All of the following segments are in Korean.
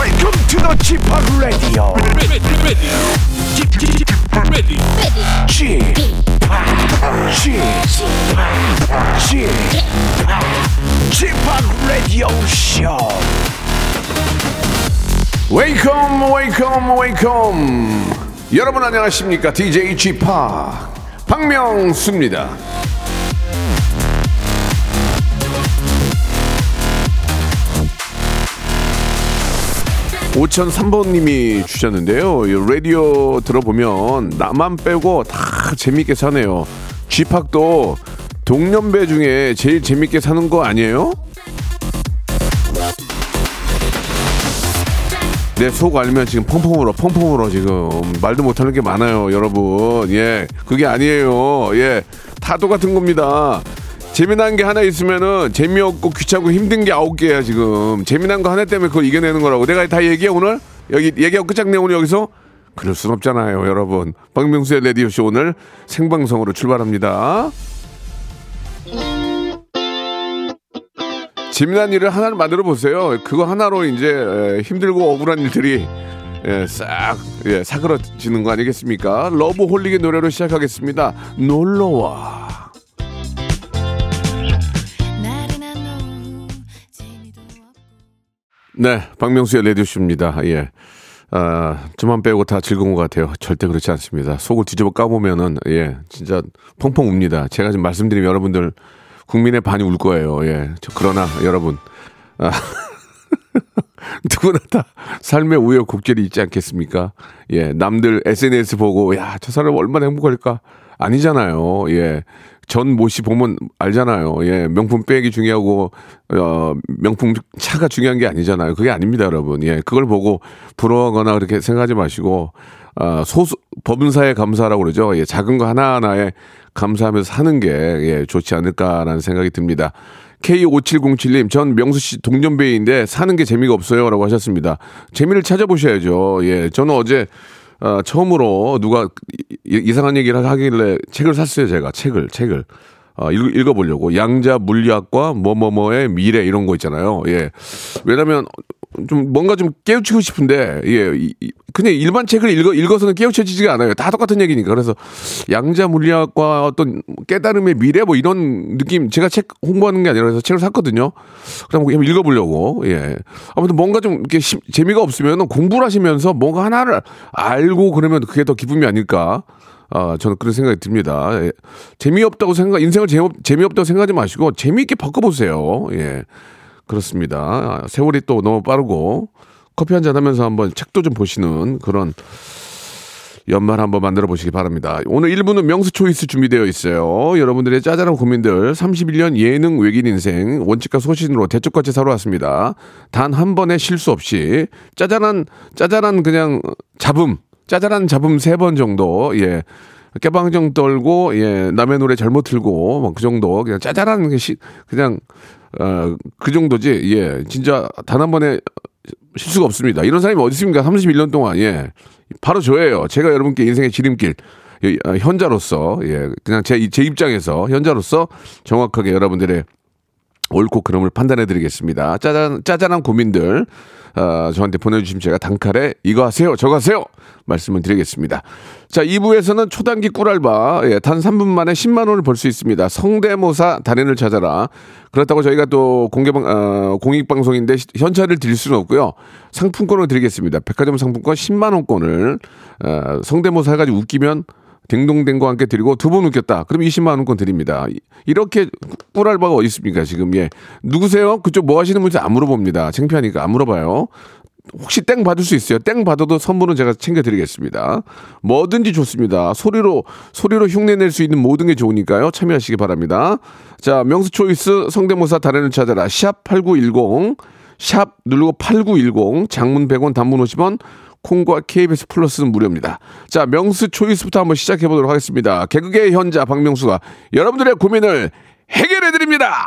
Welcome to the G Park Radio. G Park, G Park Radio Show. Welcome, welcome, welcome. 여러분 안녕하십니까? DJ G Park 박명수입니다. 오천삼번님이 주셨는데요. 이 라디오 들어보면 나만 빼고 다 재밌게 사네요. G팍도 동년배 중에 제일 재밌게 사는 거 아니에요? 내 속 알면 지금 펑펑 울어 지금 말도 못하는 게 많아요, 여러분. 예, 그게 아니에요. 예, 다 똑같은 겁니다. 재미난 게 하나 있으면은 재미없고 귀찮고 힘든 게 9개야 지금. 재미난 거 하나 때문에 그걸 이겨내는 거라고. 내가 다 얘기해 오늘? 여기 얘기하고 끝장내 오늘 여기서? 그럴 순 없잖아요, 여러분. 박명수의 라디오쇼 오늘 생방송으로 출발합니다. 재미난 일을 하나를 만들어 보세요. 그거 하나로 이제 힘들고 억울한 일들이 싹 사그러지는 거 아니겠습니까? 러브홀릭의 노래로 시작하겠습니다. 놀러와. 네, 박명수의 라디오쇼입니다. 예, 저만 빼고 다 즐거운 것 같아요. 절대 그렇지 않습니다. 속을 뒤집어 까보면은 예, 진짜 펑펑 웁니다. 제가 지금 말씀드리면 여러분들 국민의 반이 울 거예요. 예, 그러나 여러분 누구나 다 삶의 우여곡절이 있지 않겠습니까? 예, 남들 SNS 보고 야, 저 사람 얼마나 행복할까? 아니잖아요. 예, 전 모씨 보면 알잖아요. 예, 명품 백이 중요하고 명품 차가 중요한 게 아니잖아요. 그게 아닙니다, 여러분. 예, 그걸 보고 부러워하거나 그렇게 생각하지 마시고 소수 법은사의 감사라고 그러죠. 예, 작은 거 하나하나에 감사하면서 사는 게 예, 좋지 않을까라는 생각이 듭니다. K5707님, 전 명수 씨 동년배인데 사는 게 재미가 없어요라고 하셨습니다. 재미를 찾아보셔야죠. 예, 저는 어제 처음으로 누가 이상한 얘기를 하길래 책을 샀어요. 제가 책을 읽어보려고. 양자 물리학과 뭐뭐뭐의 미래 이런 거 있잖아요. 예, 왜냐하면 좀 뭔가 좀 깨우치고 싶은데 예, 그냥 일반 책을 읽어서는 깨우쳐지지가 않아요. 다 똑같은 얘기니까. 그래서 양자 물리학과 어떤 깨달음의 미래 뭐 이런 느낌. 제가 책 홍보하는 게 아니라 그래서 책을 샀거든요. 그럼 한번 읽어보려고. 예, 아무튼 뭔가 좀 이렇게 재미가 없으면 공부를 하시면서 뭔가 하나를 알고 그러면 그게 더 기쁨이 아닐까. 저는 그런 생각이 듭니다. 예. 재미없다고 인생을 재미없다고 생각하지 마시고 재미있게 바꿔보세요. 예, 그렇습니다. 세월이 또 너무 빠르고 커피 한잔 하면서 한번 책도 좀 보시는 그런 연말 한번 만들어 보시기 바랍니다. 오늘 1부는 명수 초이스 준비되어 있어요. 여러분들의 짜잘한 고민들, 31년 예능 외길 인생, 원칙과 소신으로 대쪽같이 살아왔습니다. 단 한 번의 실수 없이 짜잘한 그냥 짜잘한 잡음 3번 정도, 예, 깨방정 떨고, 예, 남의 노래 잘못 틀고, 막 그 정도, 그냥 짜잘한, 그 정도지, 예, 진짜 단 한 번에 실수가 없습니다. 이런 사람이 어디 있습니까? 31년 동안, 예, 바로 저예요. 제가 여러분께 인생의 지름길, 예, 현자로서, 예, 그냥 제 입장에서, 현자로서 정확하게 여러분들의 옳고 그름을 판단해 드리겠습니다. 짜잔한 고민들, 저한테 보내주시면 제가 단칼에 이거 하세요, 저거 하세요! 말씀을 드리겠습니다. 자, 2부에서는 초단기 꿀알바, 예, 단 3분 만에 10만원을 벌 수 있습니다. 성대모사 달인을 찾아라. 그렇다고 저희가 또 공익방송인데 현찰을 드릴 수는 없고요. 상품권을 드리겠습니다. 백화점 상품권 10만원권을, 성대모사 해가지고 웃기면 댕동댕과 함께 드리고 2번 웃겼다. 그럼 20만원권 드립니다. 이렇게 꿀알바가 어디 있습니까, 지금. 예. 누구세요? 그쪽 뭐 하시는 분인지 안 물어봅니다. 창피하니까 안 물어봐요. 혹시 땡 받을 수 있어요. 땡 받아도 선물은 제가 챙겨드리겠습니다. 뭐든지 좋습니다. 소리로 흉내낼 수 있는 모든 게 좋으니까요. 참여하시기 바랍니다. 자, 명수 초이스 성대모사 달인을 찾아라. 샵 8910, 샵 누르고 8910, 장문 100원, 단문 50원, 콩과 KBS 플러스는 무료입니다. 자, 명수 초이스부터 한번 시작해보도록 하겠습니다. 개그계의 현자 박명수가 여러분들의 고민을 해결해드립니다.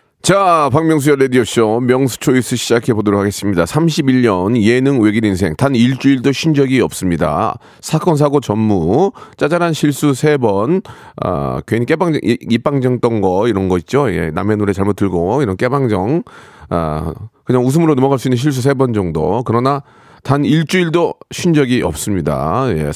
자, 박명수의 라디오쇼 명수 초이스 시작해보도록 하겠습니다. 31년 예능 외길 인생 단 일주일도 쉰 적이 없습니다. 사건 사고 전무, 짜잘한 실수 3번, 괜히 깨방정, 입방정 떤 거 이런 거 있죠. 예, 남의 노래 잘못 들고 이런 깨방정, 그냥 웃음으로 넘어갈 수 있는 실수 3번 정도. 그러나 단 일주일도 쉰 적이 없습니다. 예,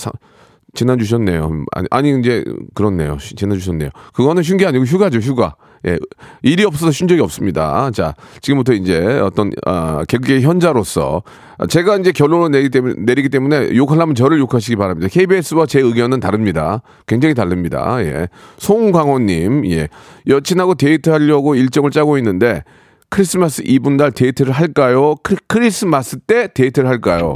지난주셨네요. 아니 이제 그렇네요. 지난주셨네요. 그거는 쉰 게 아니고 휴가죠, 휴가. 예, 일이 없어서 쉰 적이 없습니다. 자, 지금부터 이제 어떤 개그의 현자로서 제가 이제 결론을 내리기 때문에 욕하려면 저를 욕하시기 바랍니다. KBS와 제 의견은 다릅니다. 굉장히 다릅니다. 예, 송광호님, 예, 여친하고 데이트하려고 일정을 짜고 있는데 크리스마스 이브날 데이트를 할까요? 크리스마스 때 데이트를 할까요?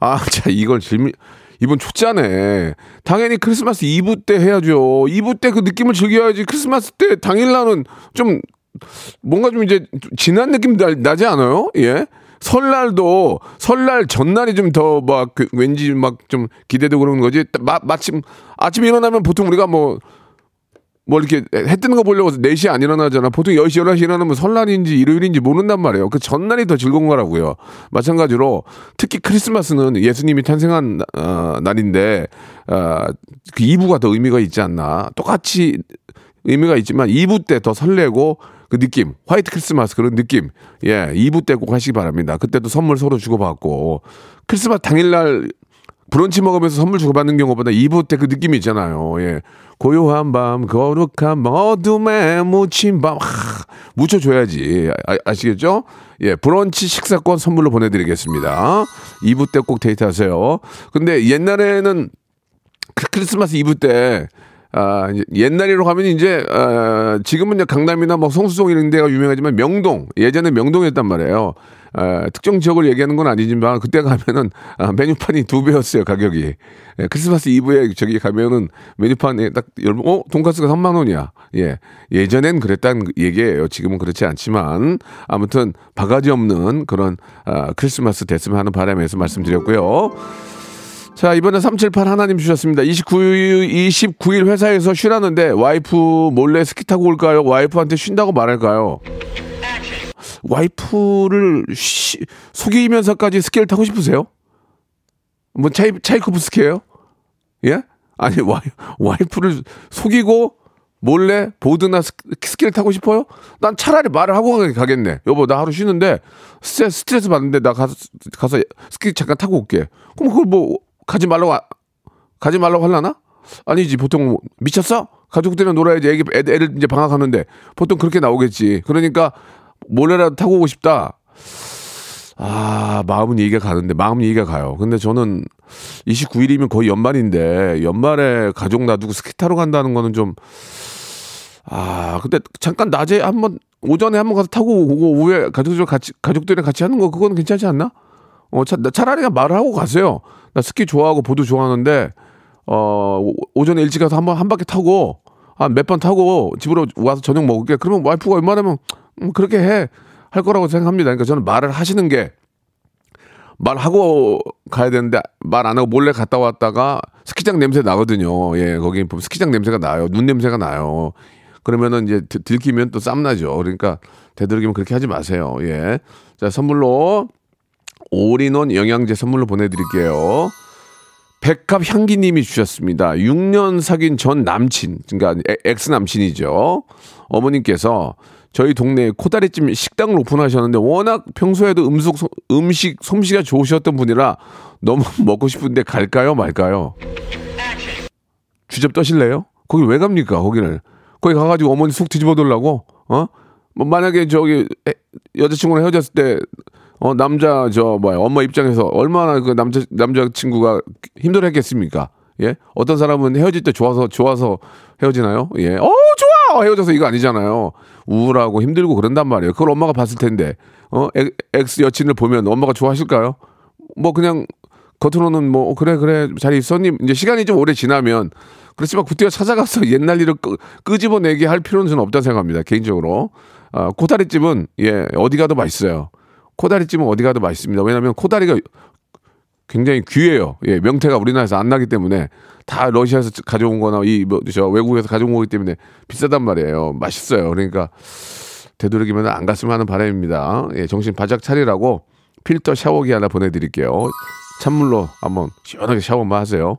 아, 자, 이걸 질문. 이번 초짜네. 당연히 크리스마스 이브 때 해야죠. 이브 때 그 느낌을 즐겨야지. 크리스마스 때 당일날은 좀 뭔가 좀 이제 진한 느낌 나지 않아요? 예. 설날도 설날 전날이 좀 더 막 왠지 막 좀 기대되고 그러는 거지. 마침 아침에 일어나면 보통 우리가 뭐 이렇게 해 뜨는 거 보려고 4시에 안 일어나잖아. 보통 10시, 11시에 일어나면 설날인지 일요일인지 모른단 말이에요. 그 전날이 더 즐거운 거라고요. 마찬가지로 특히 크리스마스는 예수님이 탄생한 날인데 그 2부가 더 의미가 있지 않나. 똑같이 의미가 있지만 2부 때 더 설레고 그 느낌, 화이트 크리스마스 그런 느낌. 예, 2부 때 꼭 하시기 바랍니다. 그때도 선물 서로 주고받고 크리스마스 당일날 브런치 먹으면서 선물 주고받는 경우보다 2부 때 그 느낌이 있잖아요. 예. 고요한 밤, 거룩한 밤, 어둠에 묻힌 밤. 묻혀줘야지. 아시겠죠? 예, 브런치 식사권 선물로 보내드리겠습니다. 2부 때 꼭 데이트하세요. 근데 옛날에는 크리스마스 2부 때 옛날이로 가면 이제 지금은 강남이나 뭐 성수동 이런 데가 유명하지만 명동, 예전에 명동이었단 말이에요. 특정 지역을 얘기하는 건 아니지만 그때 가면은 메뉴판이 2배였어요, 가격이. 예, 크리스마스 이브에 저기 가면은 메뉴판에 딱 열면 돈가스가 3만 원이야. 예, 예전엔 그랬단 얘기예요. 지금은 그렇지 않지만 아무튼 바가지 없는 그런 크리스마스 됐으면 하는 바람에서 말씀드렸고요. 자, 이번에 378 하나님 주셨습니다. 29일 회사에서 쉬라는데 와이프 몰래 스키 타고 올까요? 와이프한테 쉰다고 말할까요? 와이프를 속이면서까지 스키를 타고 싶으세요? 뭐 차이코프스키예요? 예? 아니 와이프를 속이고 몰래 보드나 스키를 타고 싶어요? 난 차라리 말을 하고 가겠네. 여보, 나 하루 쉬는데 스트레스 받는데 나 가서 스키 잠깐 타고 올게. 그럼 그걸 뭐 가지 말라고 하려나? 아니지. 보통 미쳤어? 가족들이랑 놀아야지. 애를 이제 방학하는데 보통 그렇게 나오겠지. 그러니까 몰래라도 타고 오고 싶다. 아, 마음 얘기가 가요. 근데 저는 29일이면 거의 연말인데 연말에 가족 놔두고 스키 타러 간다는 거는 좀 근데 잠깐 낮에 한번 오전에 한번 가서 타고 오고 오후에 가족들이랑 같이 하는 거 그건 괜찮지 않나? 차라리 말을 하고 가세요. 나 스키 좋아하고 보드 좋아하는데 오전에 일찍 가서 한 바퀴 타고 몇 번 타고 집으로 와서 저녁 먹을게. 그러면 와이프가 웬만하면 그렇게 할 거라고 생각합니다. 그러니까 저는 말을 하시는 게 말하고 가야 되는데 말 안 하고 몰래 갔다 왔다가 스키장 냄새 나거든요. 예, 거기 보면 스키장 냄새가 나요. 눈 냄새가 나요. 그러면은 이제 들키면 또 쌈나죠. 그러니까 되도록이면 그렇게 하지 마세요. 예, 자, 선물로 올인원 영양제 선물로 보내드릴게요. 백합향기님이 주셨습니다. 6년 사귄 전 남친, 그러니까 엑스남친이죠. 어머님께서 저희 동네에 코다리찜 식당을 오픈하셨는데 워낙 평소에도 음식 솜씨가 좋으셨던 분이라 너무 먹고 싶은데 갈까요 말까요? 주접 떠실래요? 거기 왜 갑니까? 거기 가가지고 어머니 속 뒤집어 돌라고? 뭐 만약에 저기 여자친구랑 헤어졌을 때 남자 엄마 입장에서 얼마나 그 남자친구가 힘들었겠습니까? 예, 어떤 사람은 헤어질 때 좋아서 헤어지나요? 예, 좋아 헤어져서 이거 아니잖아요. 우울하고 힘들고 그런단 말이에요. 그걸 엄마가 봤을 텐데 엑스 여친을 보면 엄마가 좋아하실까요? 뭐 그냥 겉으로는 뭐 그래 잘 있었니? 이제 시간이 좀 오래 지나면 그렇지만 그때가 찾아가서 옛날 일을 끄집어내게 할 필요는 저는 없다 생각합니다. 개인적으로 코다리찜은 어디 가도 맛있어요. 코다리찜은 어디 가도 맛있습니다. 왜냐하면 코다리가 굉장히 귀해요. 예, 명태가 우리나라에서 안 나기 때문에 다 러시아에서 가져온 거나 외국에서 가져온 거기 때문에 비싸단 말이에요. 맛있어요. 그러니까 되도록이면 안 갔으면 하는 바람입니다. 예, 정신 바짝 차리라고 필터 샤워기 하나 보내드릴게요. 찬물로 한번 시원하게 샤워만 하세요.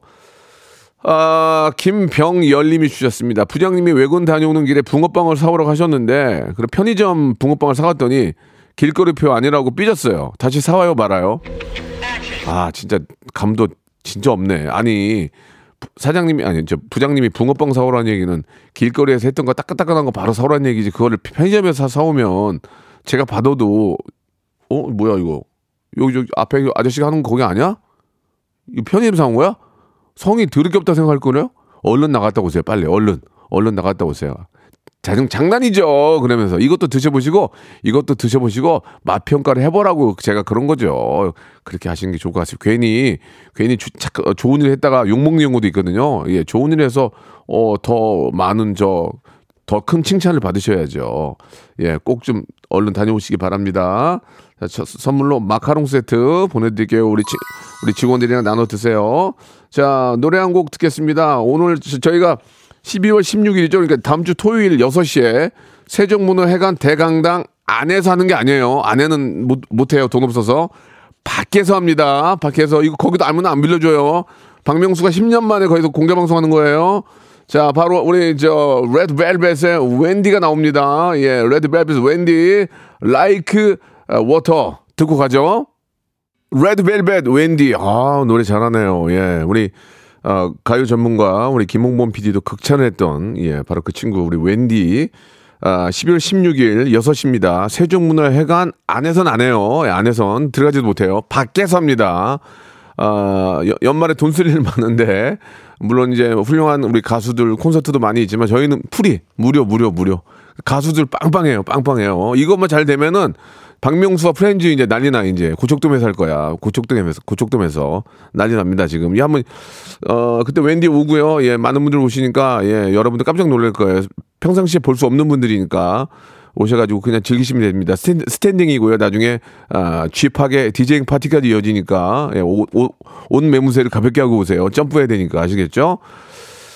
아, 김병열님이 주셨습니다. 부장님이 외근 다녀오는 길에 붕어빵을 사오라고 하셨는데 그래 편의점 붕어빵을 사갔더니 길거리표 아니라고 삐졌어요. 다시 사와요 말아요. 아, 진짜 감도 진짜 없네. 아니 사장님이 부장님이 붕어빵 사오라는 얘기는 길거리에서 했던 거 따끈따끈한 거 바로 사오라는 얘기지. 그거를 편의점에서 사오면 제가 받아도 뭐야 이거 여기 앞에 아저씨가 하는 거 거기 아니야? 이거 편의점 사온 거야? 성이 더럽게 없다 생각할 거예요? 얼른 나갔다 오세요. 빨리 얼른 나갔다 오세요. 장난이죠. 그러면서 이것도 드셔보시고 맛 평가를 해보라고 제가 그런 거죠. 그렇게 하시는 게 좋을 것 같아요. 괜히 좋은 일 했다가 욕먹는 경우도 있거든요. 예, 좋은 일 해서 더 많은 더 큰 칭찬을 받으셔야죠. 예, 꼭 좀 얼른 다녀오시기 바랍니다. 자, 선물로 마카롱 세트 보내드릴게요. 우리 직원들이랑 나눠 드세요. 자, 노래 한 곡 듣겠습니다. 오늘 저희가 12월 16일이죠. 그러니까 다음 주 토요일 6시에 세종문화회관 대강당 안에서 하는 게 아니에요. 안에는 못해요. 돈 없어서. 밖에서 합니다. 밖에서. 이거 거기도 아무나 안 빌려줘요. 박명수가 10년 만에 거기서 공개방송하는 거예요. 자, 바로 우리 레드 벨벳의 웬디가 나옵니다. 예, 레드 벨벳 웬디 like water 듣고 가죠. 레드 벨벳 웬디. 아, 노래 잘하네요. 예, 우리 가요 전문가 우리 김홍범 PD도 극찬했던 바로 그 친구 우리 웬디 12월 16일 6시입니다. 세종문화회관 안에선 안 해요. 안에선 들어가지도 못해요. 밖에서 합니다. 연말에 돈 쓸 일 많은데 물론 이제 훌륭한 우리 가수들 콘서트도 많이 있지만 저희는 풀이 무료 가수들 빵빵해요. 이것만 잘 되면은 박명수와 프렌즈 이제 난리나. 이제 고척돔에서 할 거야. 고척돔에서 난리납니다 지금. 이 한번 그때 웬디 오고요. 예, 많은 분들 오시니까 예, 여러분들 깜짝 놀랄 거예요. 평상시에 볼 수 없는 분들이니까 오셔가지고 그냥 즐기시면 됩니다. 스탠딩이고요. 나중에 쥐팍의 디제잉 파티까지 이어지니까 예, 온 매무새를 가볍게 하고 오세요. 점프해야 되니까 아시겠죠?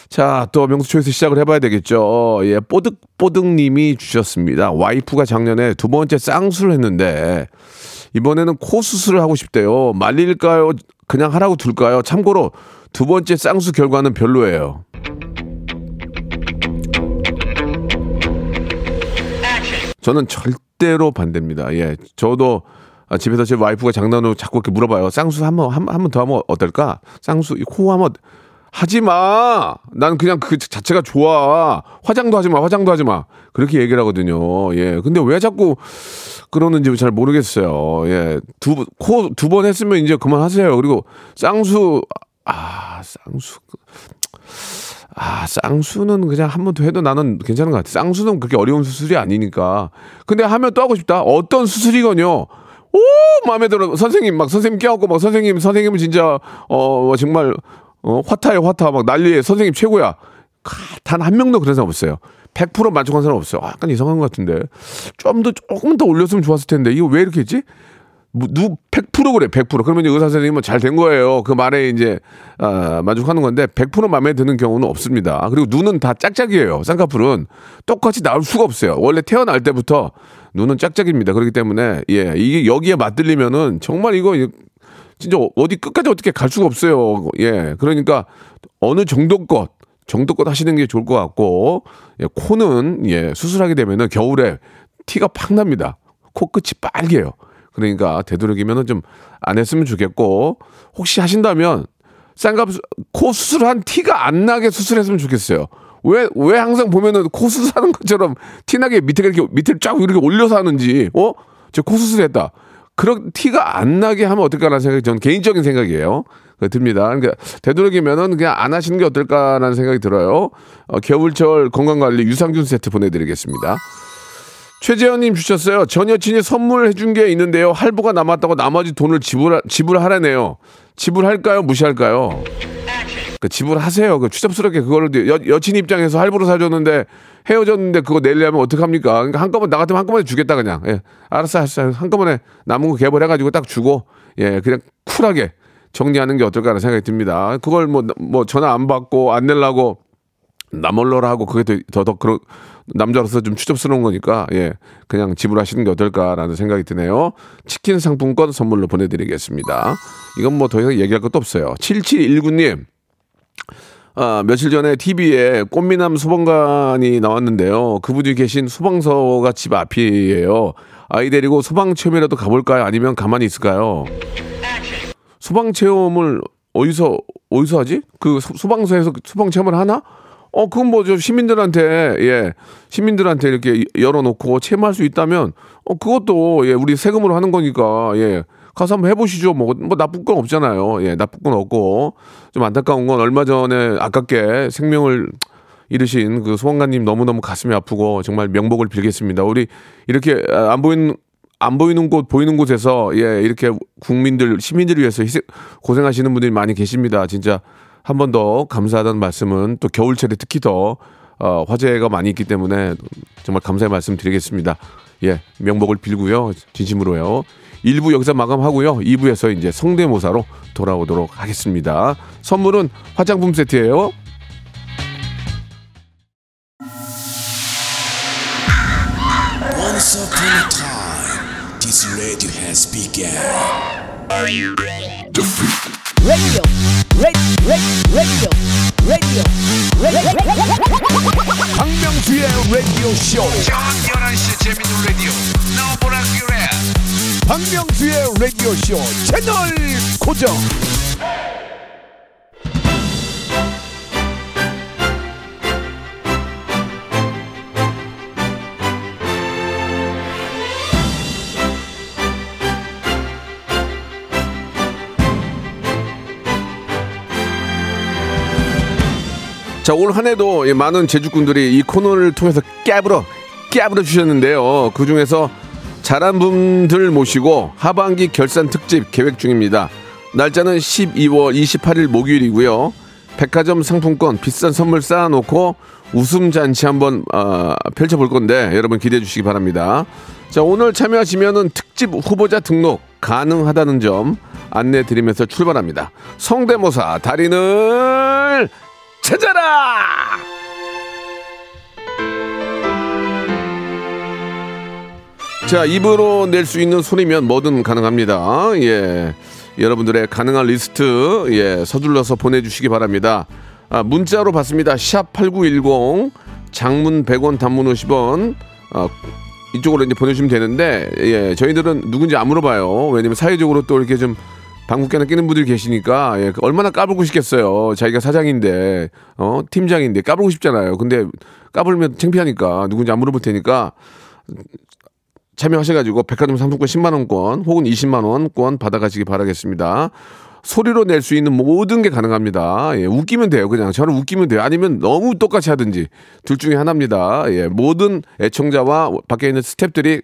자, 또 명수초에서 시작을 해봐야 되겠죠. 예, 뽀득뽀득님이 주셨습니다. 와이프가 작년에 2번째 쌍수를 했는데 이번에는 코 수술을 하고 싶대요. 말릴까요? 그냥 하라고 둘까요? 참고로 2번째 쌍수 결과는 별로예요. 저는 절대로 반대입니다. 예, 저도 집에서 제 와이프가 장난으로 자꾸 이렇게 물어봐요. 쌍수 한 번 더 하면 어떨까? 쌍수 코 한번 하지 마. 난 그냥 그 자체가 좋아. 화장도 하지 마. 그렇게 얘기를 하거든요. 예, 근데 왜 자꾸 그러는지 잘 모르겠어요. 예, 코 2번 했으면 이제 그만하세요. 그리고 쌍수는 그냥 한 번 더 해도 나는 괜찮은 것 같아. 쌍수는 그렇게 어려운 수술이 아니니까. 근데 하면 또 하고 싶다. 어떤 수술이건요. 오, 마음에 들어. 선생님 껴안고 막 선생님은 진짜 정말 화타요 막 난리에 선생님 최고야. 단 한 명도 그런 사람 없어요. 100% 만족한 사람 없어요. 약간 이상한 것 같은데 조금 더 올렸으면 좋았을 텐데 이거 왜 이렇게 했지? 100% 그래. 100% 그러면 의사 선생님은 잘 된 거예요. 그 말에 이제 만족하는 건데 100% 마음에 드는 경우는 없습니다. 그리고 눈은 다 짝짝이에요. 쌍꺼풀은 똑같이 나올 수가 없어요. 원래 태어날 때부터 눈은 짝짝입니다. 그렇기 때문에 예, 이게 여기에 맞들리면은 정말 이거 진짜 어디 끝까지 어떻게 갈 수가 없어요. 예, 그러니까 어느 정도껏 하시는 게 좋을 것 같고 예, 코는 예, 수술하게 되면은 겨울에 티가 팍 납니다. 코끝이 빨개요. 그러니까 되도록이면 좀 안 했으면 좋겠고 혹시 하신다면 코 수술한 티가 안 나게 수술했으면 좋겠어요. 왜 항상 보면은 코 수술하는 것처럼 티나게 밑을 쫙 이렇게 올려서 하는지 저 코 수술했다. 그런 티가 안 나게 하면 어떨까라는 생각이 저는 개인적인 생각이에요. 듭니다. 그러니까 되도록이면은 그냥 안 하시는 게 어떨까라는 생각이 들어요. 겨울철 건강관리 유산균 세트 보내드리겠습니다. 최재현님 주셨어요. 전 여친이 선물해준 게 있는데요. 할부가 남았다고 나머지 돈을 지불하라네요. 지불할까요? 무시할까요? 그 지불하세요. 그 추잡스럽게 그거를 여친 입장에서 할부로 사줬는데 헤어졌는데 그거 내려면 어떡합니까? 그러니까 한꺼번에 나 같으면 한꺼번에 주겠다 그냥. 예, 알았어. 한꺼번에 남은 거 개벌해가지고 딱 주고 예, 그냥 쿨하게 정리하는 게 어떨까라는 생각이 듭니다. 그걸 뭐 전화 안 받고 안 내려고 나몰로라 하고 그게 더 그런 남자로서 좀 추접스러운 거니까 예 그냥 지불하시는 게 어떨까라는 생각이 드네요. 치킨 상품권 선물로 보내드리겠습니다. 이건 뭐 더 이상 얘기할 것도 없어요. 7719님 며칠 전에 TV에 꽃미남 소방관이 나왔는데요. 그분이 계신 소방서가 집 앞이에요. 아이 데리고 소방체험이라도 가볼까요? 아니면 가만히 있을까요? 소방체험을 어디서 하지? 그 소방서에서 소방체험을 하나? 그건 뭐 좀 시민들한테 예 시민들한테 이렇게 열어놓고 체험할 수 있다면 그것도 예 우리 세금으로 하는 거니까 예 가서 한번 해보시죠. 뭐 나쁜 건 없잖아요. 예 나쁜 건 없고 좀 안타까운 건 얼마 전에 아깝게 생명을 잃으신 그 소방관님 너무너무 가슴이 아프고 정말 명복을 빌겠습니다. 우리 이렇게 안 보이는 곳 보이는 곳에서 예 이렇게 국민들 시민들을 위해서 고생하시는 분들이 많이 계십니다. 진짜. 한 번 더 감사하다는 말씀은 또 겨울철에 특히 더 화제가 많이 있기 때문에 정말 감사의 말씀 드리겠습니다. 예, 명복을 빌고요. 진심으로요. 1부 여기서 마감하고요. 2부에서 이제 성대모사로 돌아오도록 하겠습니다. 선물은 화장품 세트예요. Once upon a time, this radio has begun. Are you ready to freak? Radio. 박명수의 라디오 쇼. 저녁 11시 재밌는 라디오. 너보라 그래. 박명수의 라디오 쇼 채널 고정. 자, 올 한 해도 많은 제주꾼들이 이 코너를 통해서 깨부러 주셨는데요. 그중에서 잘한 분들 모시고 하반기 결산 특집 계획 중입니다. 날짜는 12월 28일 목요일이고요. 백화점 상품권 비싼 선물 쌓아놓고 웃음 잔치 한번 펼쳐볼 건데 여러분 기대해 주시기 바랍니다. 자, 오늘 참여하시면은 특집 후보자 등록 가능하다는 점 안내 드리면서 출발합니다. 성대모사 달인을 찾아라! 자, 입으로 낼 수 있는 소리면 뭐든 가능합니다. 예. 여러분들의 가능한 리스트, 예. 서둘러서 보내주시기 바랍니다. 문자로 받습니다. 샵8910, 장문 100원, 단문 50원, 이쪽으로 이제 보내주시면 되는데, 예. 저희들은 누군지 안 물어봐요. 왜냐면 사회적으로 또 이렇게 좀, 방국계나 끼는 분들이 계시니까 예, 얼마나 까불고 싶겠어요. 자기가 사장인데 팀장인데 까불고 싶잖아요. 근데 까불면 창피하니까 누군지 안 물어볼 테니까 참여하셔가지고 백화점 상품권 10만 원권 혹은 20만 원권 받아가시기 바라겠습니다. 소리로 낼 수 있는 모든 게 가능합니다. 예, 웃기면 돼요. 그냥 저를 웃기면 돼요. 아니면 너무 똑같이 하든지 둘 중에 하나입니다. 예, 모든 애청자와 밖에 있는 스태프들이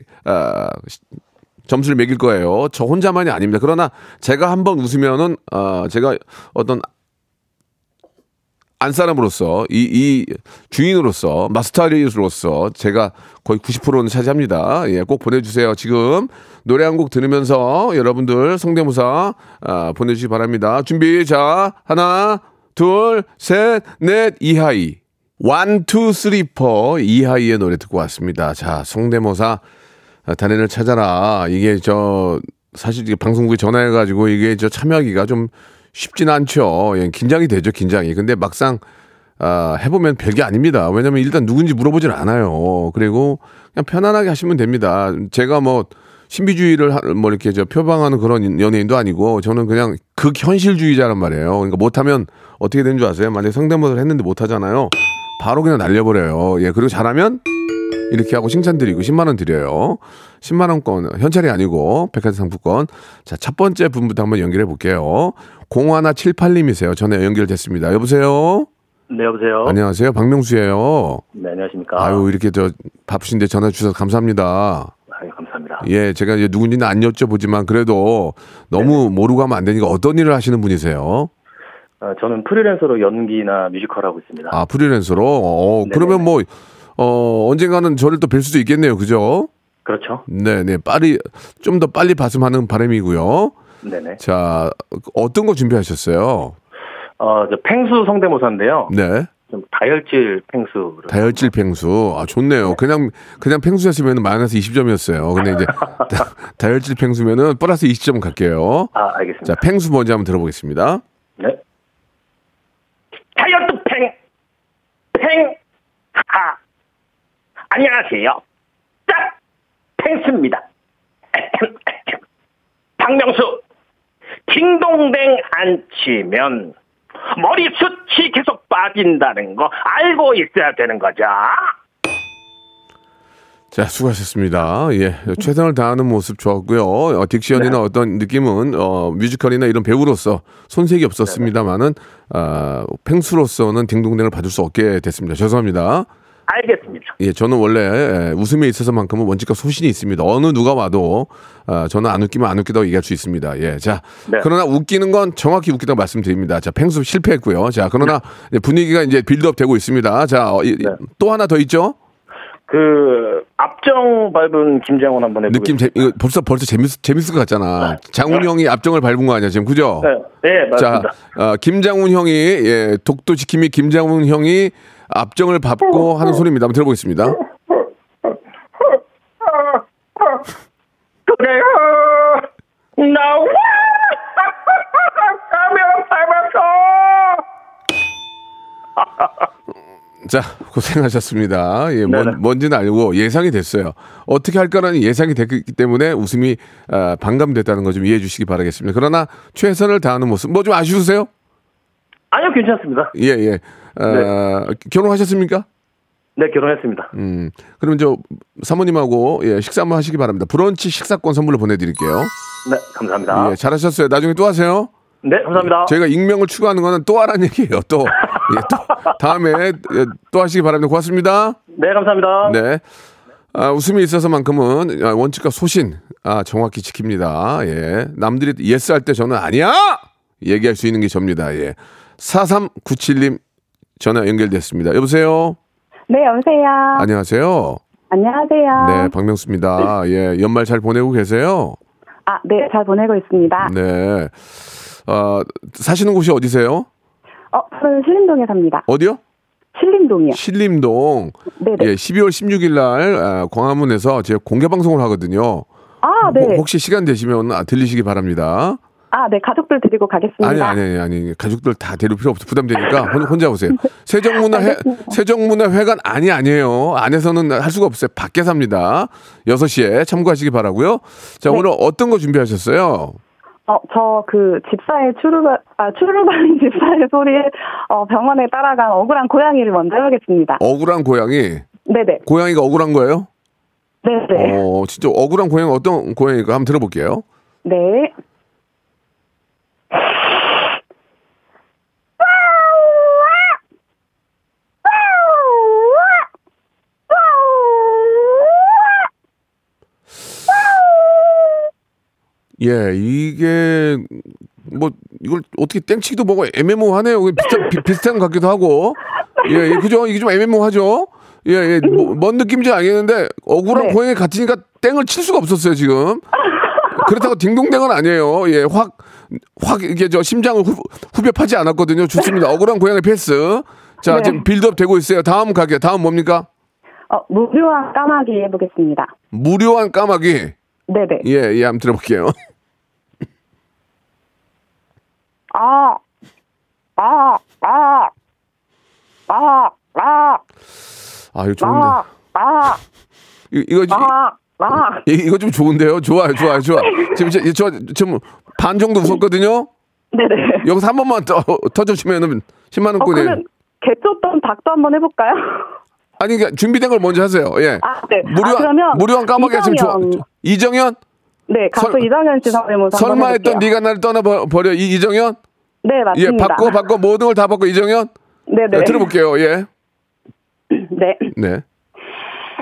점수를 매길 거예요. 저 혼자만이 아닙니다. 그러나 제가 한번 웃으면은 제가 어떤 안 사람으로서 이 주인으로서 마스터리스로서 제가 거의 90%는 차지합니다. 예, 꼭 보내주세요. 지금 노래 한 곡 들으면서 여러분들 성대모사 보내주시기 바랍니다. 준비 자 하나 둘 셋 넷 이하이 1, 2, 3, 4 이하이의 노래 듣고 왔습니다. 자 성대모사 단인을 찾아라. 이게 사실 이게 방송국에 전화해가지고 이게 참여하기가 좀 쉽진 않죠. 예, 긴장이 되죠, 긴장이. 근데 막상 해보면 별게 아닙니다. 왜냐면 일단 누군지 물어보진 않아요. 그리고 그냥 편안하게 하시면 됩니다. 제가 뭐 신비주의를 이렇게 표방하는 그런 연예인도 아니고 저는 그냥 극현실주의자란 말이에요. 그러니까 못하면 어떻게 되는 줄 아세요? 만약에 성대모사를 했는데 못하잖아요. 바로 그냥 날려버려요. 예, 그리고 잘하면 이렇게 하고 칭찬드리고 10만원 드려요. 10만원권 현찰이 아니고 백화점 상품권. 자, 첫 번째 분부터 한번 연결해 볼게요. 0178님이세요. 전화 연결됐습니다. 여보세요? 네, 여보세요? 안녕하세요. 박명수예요. 네, 안녕하십니까. 아유, 이렇게 저 바쁘신데 전화 주셔서 감사합니다. 아유, 감사합니다. 예, 제가 이제 누군지는 안 여쭤보지만 그래도 너무 네네. 모르고 하면 안 되니까 어떤 일을 하시는 분이세요? 저는 프리랜서로 연기나 뮤지컬 하고 있습니다. 아, 프리랜서로? 그러면 뭐, 언젠가는 저를 또 뵐 수도 있겠네요. 그죠? 그렇죠. 네네. 빨리, 좀 더 빨리 봤으면 바람이고요. 네네. 자, 어떤 거 준비하셨어요? 저 펭수 성대모사인데요. 네. 좀 다혈질 펭수. 다혈질 펭수. 아, 좋네요. 네. 그냥 펭수였으면 마이너스 20점이었어요. 근데 이제 다혈질 펭수면은 플러스 20점 갈게요. 아, 알겠습니다. 자, 펭수 먼저 한번 들어보겠습니다. 네. 다이어트 하. 안녕하세요. 딱 펭수입니다. 박명수, 딩동댕 안 치면 머리숱이 계속 빠진다는 거 알고 있어야 되는 거죠. 자, 수고하셨습니다. 예, 최선을 다하는 모습 좋았고요. 딕션이나 네. 어떤 느낌은 뮤지컬이나 이런 배우로서 손색이 없었습니다만은 펭수로서는 딩동댕을 받을 수 없게 됐습니다. 죄송합니다. 알겠습니다. 예, 저는 원래 웃음에 있어서만큼은 원칙과 소신이 있습니다. 어느 누가 와도 저는 안 웃기면 안 웃기다고 얘기할 수 있습니다. 예, 자 네. 그러나 웃기는 건 정확히 웃기다고 말씀드립니다. 자, 펭수 실패했고요. 자, 그러나 네. 분위기가 이제 빌드업되고 있습니다. 자, 네. 또 하나 더 있죠. 그 앞정 밟은 김장훈 한번 해보겠습니다. 느낌 이거 벌써 재밌을 것 같잖아. 네. 장훈 형이 앞정을 밟은 거 아니야 지금 그죠? 네, 네 맞습니다. 자, 김장훈 형이 예, 독도 지킴이 김장훈 형이 앞정을 밟고 하는 소리입니다. 한번 들어보겠습니다. 그래요. 나와 가면 밟았어. 자, 고생하셨습니다. 예, 뭔지는 알고 예상이 됐어요. 어떻게 할까라는 예상이 됐기 때문에 웃음이 반감됐다는 거 좀 이해해 주시기 바라겠습니다. 그러나 최선을 다하는 모습 뭐 좀 아쉬우세요? 아니요, 괜찮습니다. 예, 예. 네. 결혼하셨습니까? 네, 결혼했습니다. 그럼 저 사모님하고 예, 식사 한번 하시기 바랍니다. 브런치 식사권 선물로 보내드릴게요. 네, 감사합니다. 예, 잘하셨어요. 나중에 또 하세요. 네, 감사합니다. 저희가 익명을 추구하는 거는 또 하라는 얘기예요. 또, 예, 또 다음에 또 하시기 바랍니다. 고맙습니다. 네, 감사합니다. 네, 웃음이 있어서만큼은 원칙과 소신 정확히 지킵니다. 예, 남들이 예스 할 때 저는 아니야 얘기할 수 있는 게 접니다. 예, 4397님 전화 연결됐습니다. 여보세요. 네, 여보세요. 안녕하세요. 안녕하세요. 네, 박명수입니다. 예, 연말 잘 보내고 계세요? 아, 네, 잘 보내고 있습니다. 네. 사시는 곳이 어디세요? 저는 신림동에 삽니다. 어디요? 신림동이요. 신림동. 네. 예, 12월 16일 날 광화문에서 제가 공개 방송을 하거든요. 아, 네. 혹시 시간 되시면 들리시기 바랍니다. 아, 네, 가족들 데리고 가겠습니다. 아니, 가족들 다 데릴 필요 없어. 부담되니까 혼자 오세요. 세종문화회관 아니에요. 안에서는 할 수가 없어요. 밖에 삽니다. 6시에 참고하시기 바라고요. 자, 네. 오늘 어떤 거 준비하셨어요? 저 그 집사의 추루바리 집사의 소리에 병원에 따라간 억울한 고양이를 먼저 해보겠습니다. 억울한 고양이? 네네. 고양이가 억울한 거예요? 네네. 진짜 억울한 고양이 어떤 고양이가 한번 들어볼게요. 네. 예, 이게 뭐 이걸 어떻게 땡치기도 뭐가 애매모호하네요. 비슷한 것 같기도 하고, 예, 그죠? 이게 좀 애매모호하죠. 예, 뭔 느낌인지 알겠는데 억울한 네. 고양이 같으니까 땡을 칠 수가 없었어요 지금. 그렇다고 딩동댕은 아니에요. 예, 확 이게 저 심장을 후벼파지 않았거든요. 좋습니다. 억울한 고양이 패스. 자, 네. 지금 빌드업 되고 있어요. 다음 가게, 다음 뭡니까? 무료한 까마귀 해보겠습니다. 무료한 까마귀. 네네. 예, 한번 들어볼게요. 이거 좋은데. 이거 좀 좋은데요. 좋아요. 지금 반 정도 웃었거든요. 네네. 여기서 한 번만 터주시면은 10만원권이에요. 개쫓던 닭도 한번 해볼까요? 아니, 그러니까 준비된 걸 먼저 하세요. 예. 아, 네. 무료한 까마귀 했으면 좋아. 이정현? 네, 가수 이정현 씨 성대모사. 설마 했던 네가 나를 떠나버려. 이정현? 네, 맞습니다. 예, 바꿔 모든 걸 다 바꿔. 이정현? 네네. 네, 들어볼게요. 예. 네. 네.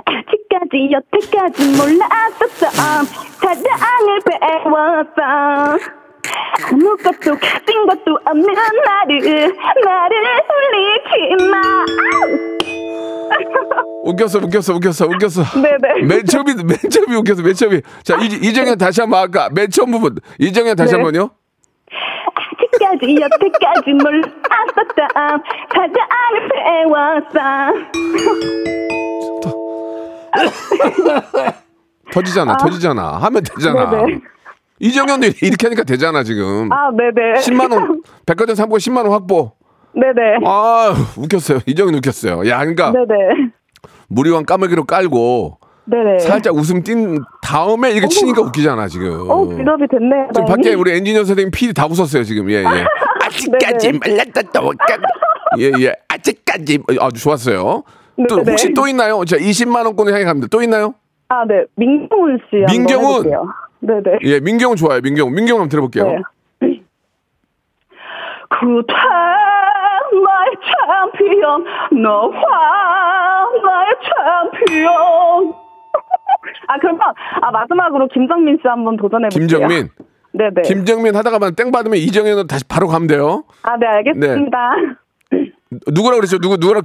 아직까지 여태까지 몰랐었어. 사랑을 배웠어. 아무것도 가진 것도 없는 나를 울리지 마. 웃겼어. 네네. 맨 처음이 웃겼어. 자, 이정현 다시 한번 할까? 맨 처음 부분. 이정현 다시 네. 한번요. 아직까지 여태까지 몰랐었다. 사랑을 배웠어. 터지잖아. 하면 되잖아. 네네. 이정현도 이렇게 하니까 되잖아, 지금. 아, 네네. 10만원, 백화점 상품권 10만원 확보. 네네. 아, 웃겼어요. 이정현 웃겼어요. 야, 그러니까. 네네. 무리왕 까마귀로 깔고. 네네. 살짝 웃음 띈 다음에 이렇게 치니까 웃기잖아, 지금. 오, 빌업이 됐네. 지금 밖에 우리 엔지니어 선생님 PD 다 웃었어요, 지금. 예, 예. 아직까지 말랐다, 예, 예. 아직까지. 아주 좋았어요. 네네. 또, 혹시 또 있나요? 자, 20만원권을 향해 갑니다. 또 있나요? 아, 네. 민경훈 씨. 민경훈. 네네. 예, 민경훈 좋아요. 민경훈 한번 들어볼게요. 네. 그대 나의 챔피언, 너와 나의 챔피언. 아, 그러면 마지막으로 김정민 씨 한번 도전해볼게요. 김정민. 네네. 김정민 하다가만 땡 받으면 이정현은 다시 바로 가면 돼요. 아, 네, 알겠습니다. 네. 누구라고 그랬죠? 누구라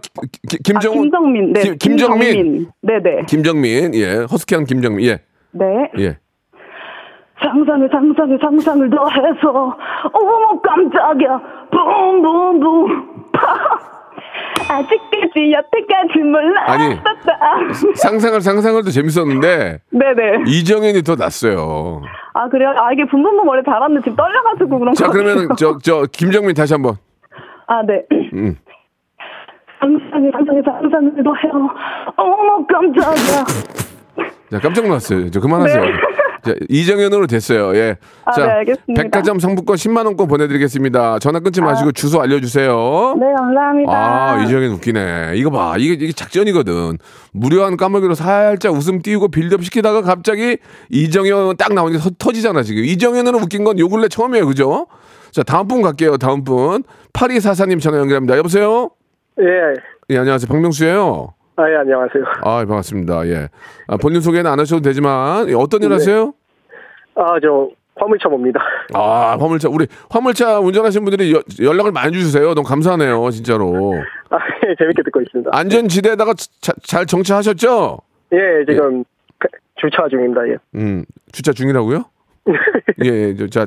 김정민. 김정민. 네. 김정민. 네네. 김정민. 예, 허스키한 김정민. 예. 네. 예. 상상을 더해서 어머 깜짝이야 붕붕붕 아직까지 여태까지 몰랐었다. 상상을 더 재밌었는데 네네 이정현이 더 낫어요. 아 그래요? 아 이게 붕붕붕 원래 잘하는데 지금 떨려가지고 그런 거. 자 그러면 저 김정민 다시 한번. 아 네. 상상을 더해요 어머 깜짝이야. 자 깜짝 놀랐어요. 저 그만하세요. 네. 자, 이정현으로 됐어요. 예. 아, 자, 네, 알겠습니다. 백화점 상품권 10만원권 보내드리겠습니다. 전화 끊지 마시고 주소 알려주세요. 네, 감사합니다. 아, 이정현 웃기네. 이거 봐. 이게 작전이거든. 무료한 까마귀로 살짝 웃음 띄우고 빌드업 시키다가 갑자기 이정현 딱 나오니까 터지잖아, 지금. 이정현으로 웃긴 건 요 근래 처음이에요. 그죠? 자, 다음 분 갈게요. 다음 분. 8244님 전화 연결합니다. 여보세요? 예. 예, 안녕하세요. 박명수예요. 아, 예, 안녕하세요. 아, 반갑습니다. 예. 아, 본인 소개는 안 하셔도 되지만, 예, 어떤 일 하세요? 아, 저, 화물차 봅니다. 아, 화물차. 우리 화물차 운전하시는 분들이 연락을 많이 주세요. 너무 감사하네요, 진짜로. 아, 예, 재밌게 듣고 있습니다. 안전지대에다가 잘 정차하셨죠? 예, 지금 예. 주차 중입니다, 예. 주차 중이라고요? 예, 자,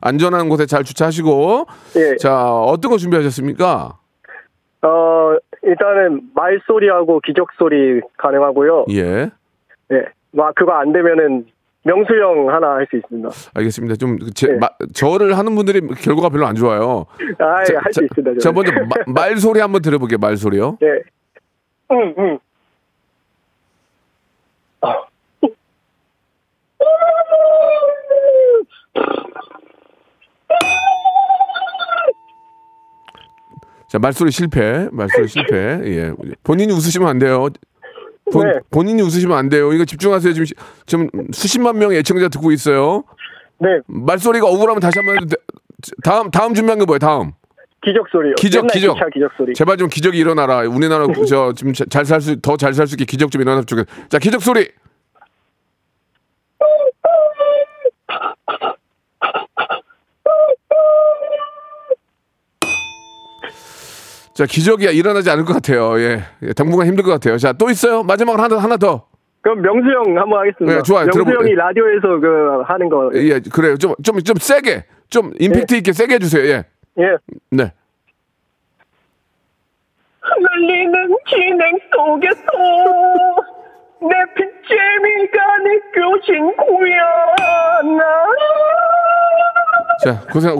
안전한 곳에 잘 주차하시고. 예. 자, 어떤 거 준비하셨습니까? 일단은 말소리하고 기적소리 가능하고요. 예. 예. 그거 안 되면은 명수형 하나 할 수 있습니다. 알겠습니다. 좀 저를 하는 분들이 결과가 별로 안 좋아요. 아, 예, 할 수 있습니다. 저 먼저 말소리 한번 들어볼게요. 말소리요. 예. 응. 자, 말소리 실패. 예. 본인이 웃으시면 안 돼요. 네. 본인이 웃으시면 안 돼요. 이거 집중하세요. 지금 수십만 명의 애청자 듣고 있어요. 네. 말소리가 억울하면 다시 한번 해도 돼. 다음 준비한 게 뭐예요? 다음. 기적소리요. 기적소리. 제발 좀 기적이 일어나라. 우리나라 저 지금 더 잘 살 수 있게 기적 좀 일어나서 좋겠어요. 자, 기적소리. 자, 기적이야 일어나지 않을 것 같아요. 예, 당분간 힘들 것 같아요. 자, 또 있어요? 마지막으로 하나 더. 그럼 명수 형 한번 하겠습니다. 예, 좋아요. 명수 형이 예. 라디오에서 하는 거. 예, 그래요. 좀 세게, 좀 임팩트 있게 세게 해주세요. 예. 예. 네. 흩날리는 진행 속에서 내 빗재미가 느껴진 고야나. 자, 고생.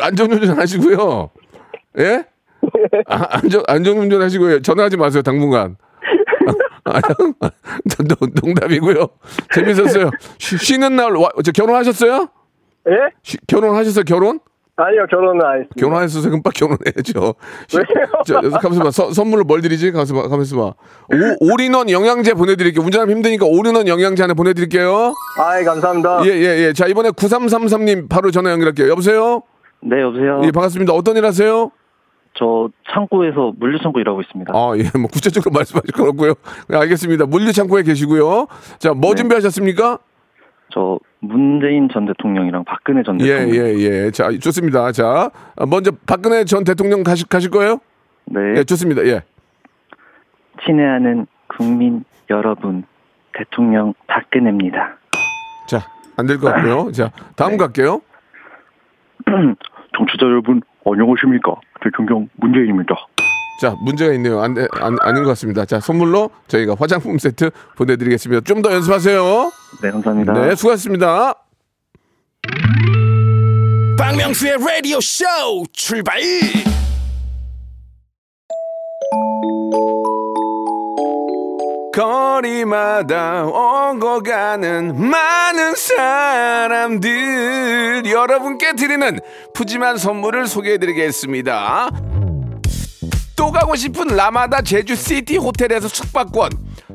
안전운전 하시고요. 예? 안전 하시고요. 전화하지 마세요, 당분간. 농담이고요. 재밌었어요. 쉬는 날, 결혼하셨어요? 예? 결혼하셨어요, 결혼? 아니요, 결혼은 안 했어요. 결혼하셨어요, 금방 결혼해야죠. 왜요? 가만있어봐. 선물로 뭘 드리지? 가만있어봐. 올인원 영양제 보내드릴게요. 운전하면 힘드니까 올인원 영양제 하나 보내드릴게요. 아이, 감사합니다. 예. 자, 이번에 9333님 바로 전화 연결할게요. 여보세요? 네, 여보세요. 예, 반갑습니다. 어떤 일 하세요? 저 창고에서 물류창고 일하고 있습니다. 아, 예, 뭐 구체적으로 말씀하실 건 없고요. 네, 알겠습니다. 물류창고에 계시고요. 자, 뭐 네. 준비하셨습니까? 저 문재인 전 대통령이랑 박근혜 전 대통령. 예, 예, 예. 자, 좋습니다. 자, 먼저 박근혜 전 대통령 가실 거예요? 네. 예, 좋습니다. 예. 친애하는 국민 여러분, 대통령 박근혜입니다. 자, 안 될 것 같고요. 자, 다음 네. 갈게요. 정치자 여러분, 안녕하십니까? 대통령 문재인입니다. 자, 문제가 있네요. 아닌 것 같습니다. 자, 선물로 저희가 화장품 세트 보내드리겠습니다. 좀 더 연습하세요. 네, 감사합니다. 네, 수고하셨습니다. 박명수의 라디오 쇼 출발! 거리마다 오고 가는 많은 사람들, 여러분께 드리는 푸짐한 선물을 소개해드리겠습니다. 또 가고 싶은 라마다 제주시티 호텔에서 숙박권,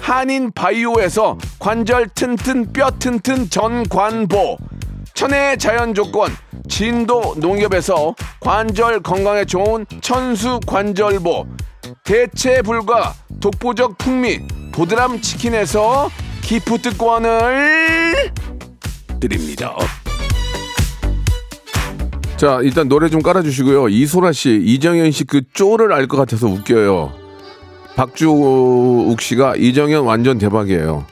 한인 바이오에서 관절 튼튼 뼈 튼튼 전관보, 천혜의 자연 조건 진도 농협에서 관절 건강에 좋은 천수 관절보, 대체 불과 독보적 풍미 보드람 치킨에서 기프트권을 드립니다. 자, 일단 노래 좀 깔아주시고요. 이소라 씨, 이정현 씨 그 쪼를 알 것 같아서 웃겨요. 박주욱 씨가 이정현 완전 대박이에요.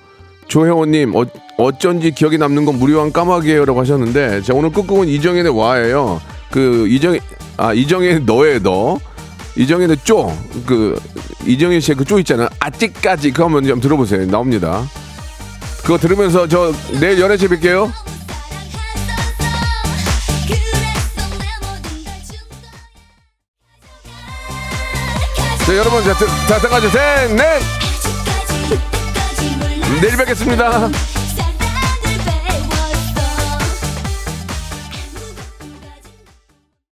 조혜원님, 어쩐지 기억에 남는 건 무료한 까마귀예요라고 하셨는데, 자, 오늘 끝곡은 이정현의 와예요. 그 이정현의 너예요, 너. 이정현의 쪼, 그 이정현 씨의 그 쪼 있잖아요. 아직까지 그거 한번 좀 들어보세요. 나옵니다. 그거 들으면서 저 내일 11시에 뵐게요. 자, 여러분, 자, 다 가지고 셋, 넷. 내일 뵙겠습니다.